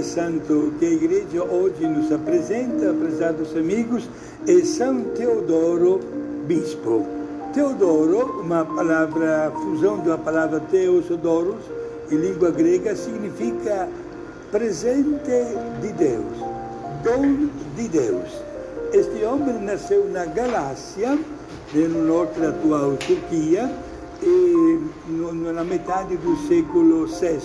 grande santo que a Igreja hoje nos apresenta, prezados amigos, é São Teodoro, bispo. Teodoro, uma palavra, fusão da palavra Theosodoros, em língua grega, significa presente de Deus, dom de Deus. Este homem nasceu na Galácia, no norte da atual Turquia, e na metade do século VI,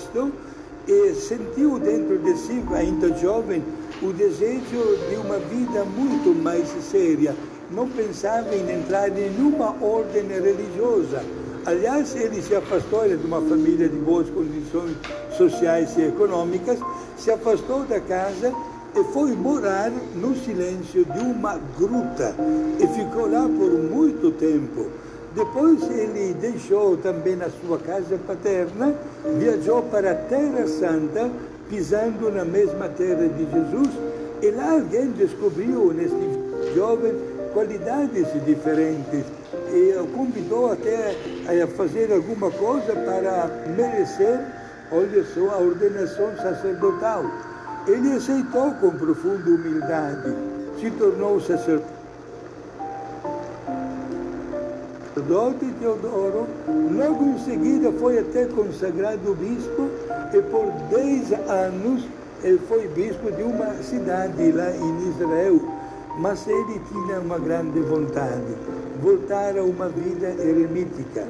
e sentiu dentro de si, ainda jovem, o desejo de uma vida muito mais séria. Não pensava em entrar em nenhuma ordem religiosa. Aliás, ele se afastou de uma família de boas condições sociais e econômicas, se afastou da casa e foi morar no silêncio de uma gruta e ficou lá por muito tempo. Depois ele deixou também a sua casa paterna, viajou para a Terra Santa, pisando na mesma terra de Jesus, e lá alguém descobriu neste jovem qualidades diferentes e o convidou até a fazer alguma coisa para merecer, olha só, a ordenação sacerdotal. Ele aceitou com profunda humildade, se tornou sacerdote. Sacerdote Teodoro, logo em seguida foi até consagrado bispo e por 10 anos ele foi bispo de uma cidade lá em Israel, mas ele tinha uma grande vontade, voltar a uma vida eremítica.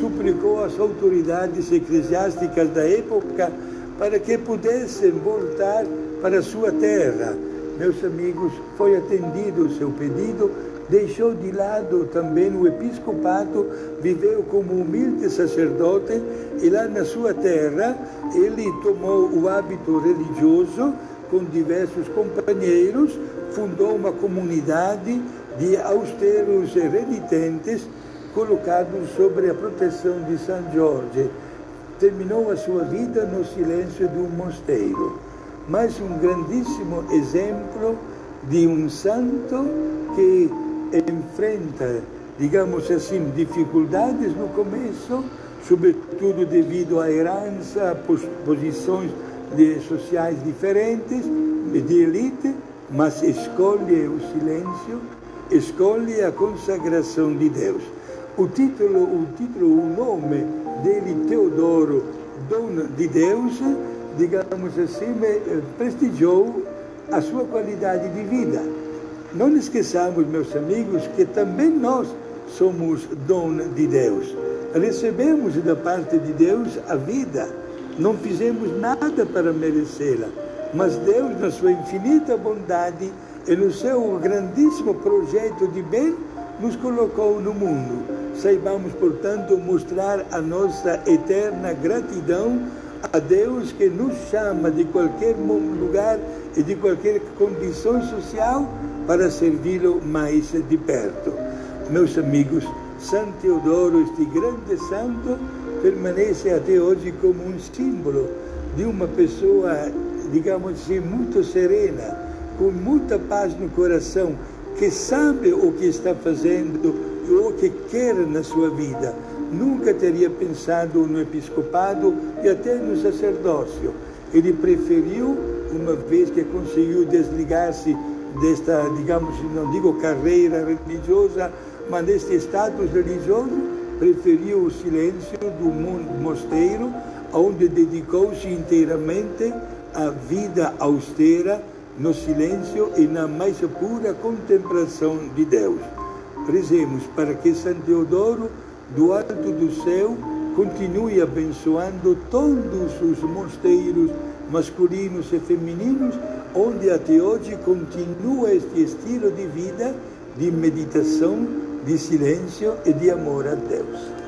Suplicou às autoridades eclesiásticas da época para que pudessem voltar para sua terra. Meus amigos, foi atendido o seu pedido, deixou de lado também o episcopado, viveu como humilde sacerdote e lá na sua terra ele tomou o hábito religioso com diversos companheiros, fundou uma comunidade de austeros renitentes colocados sob a proteção de São Jorge. Terminou a sua vida no silêncio de um mosteiro. Mas um grandíssimo exemplo de um santo que enfrenta, digamos assim, dificuldades no começo, sobretudo devido à herança, posições sociais diferentes, de elite, mas escolhe o silêncio, escolhe a consagração de Deus. O nome dele, Teodoro, dom de Deus, digamos assim, prestigiou a sua qualidade de vida. Não esqueçamos, meus amigos, que também nós somos dom de Deus. Recebemos da parte de Deus a vida. Não fizemos nada para merecê-la, mas Deus, na sua infinita bondade e no seu grandíssimo projeto de bem, nos colocou no mundo. Saibamos, portanto, mostrar a nossa eterna gratidão a Deus que nos chama de qualquer lugar e de qualquer condição social para servi-lo mais de perto. Meus amigos, São Teodoro, este grande santo, permanece até hoje como um símbolo de uma pessoa, digamos assim, muito serena, com muita paz no coração, que sabe o que está fazendo, o que quer na sua vida. Nunca teria pensado no episcopado e até no sacerdócio. Ele preferiu, uma vez que conseguiu desligar-se desta, digamos, não digo carreira religiosa, mas deste status religioso, preferiu o silêncio do mosteiro, onde dedicou-se inteiramente à vida austera, no silêncio e na mais pura contemplação de Deus. Rezemos para que São Teodoro, do alto do céu, continue abençoando todos os mosteiros masculinos e femininos, onde até hoje continua este estilo de vida, de meditação, de silêncio e de amor a Deus.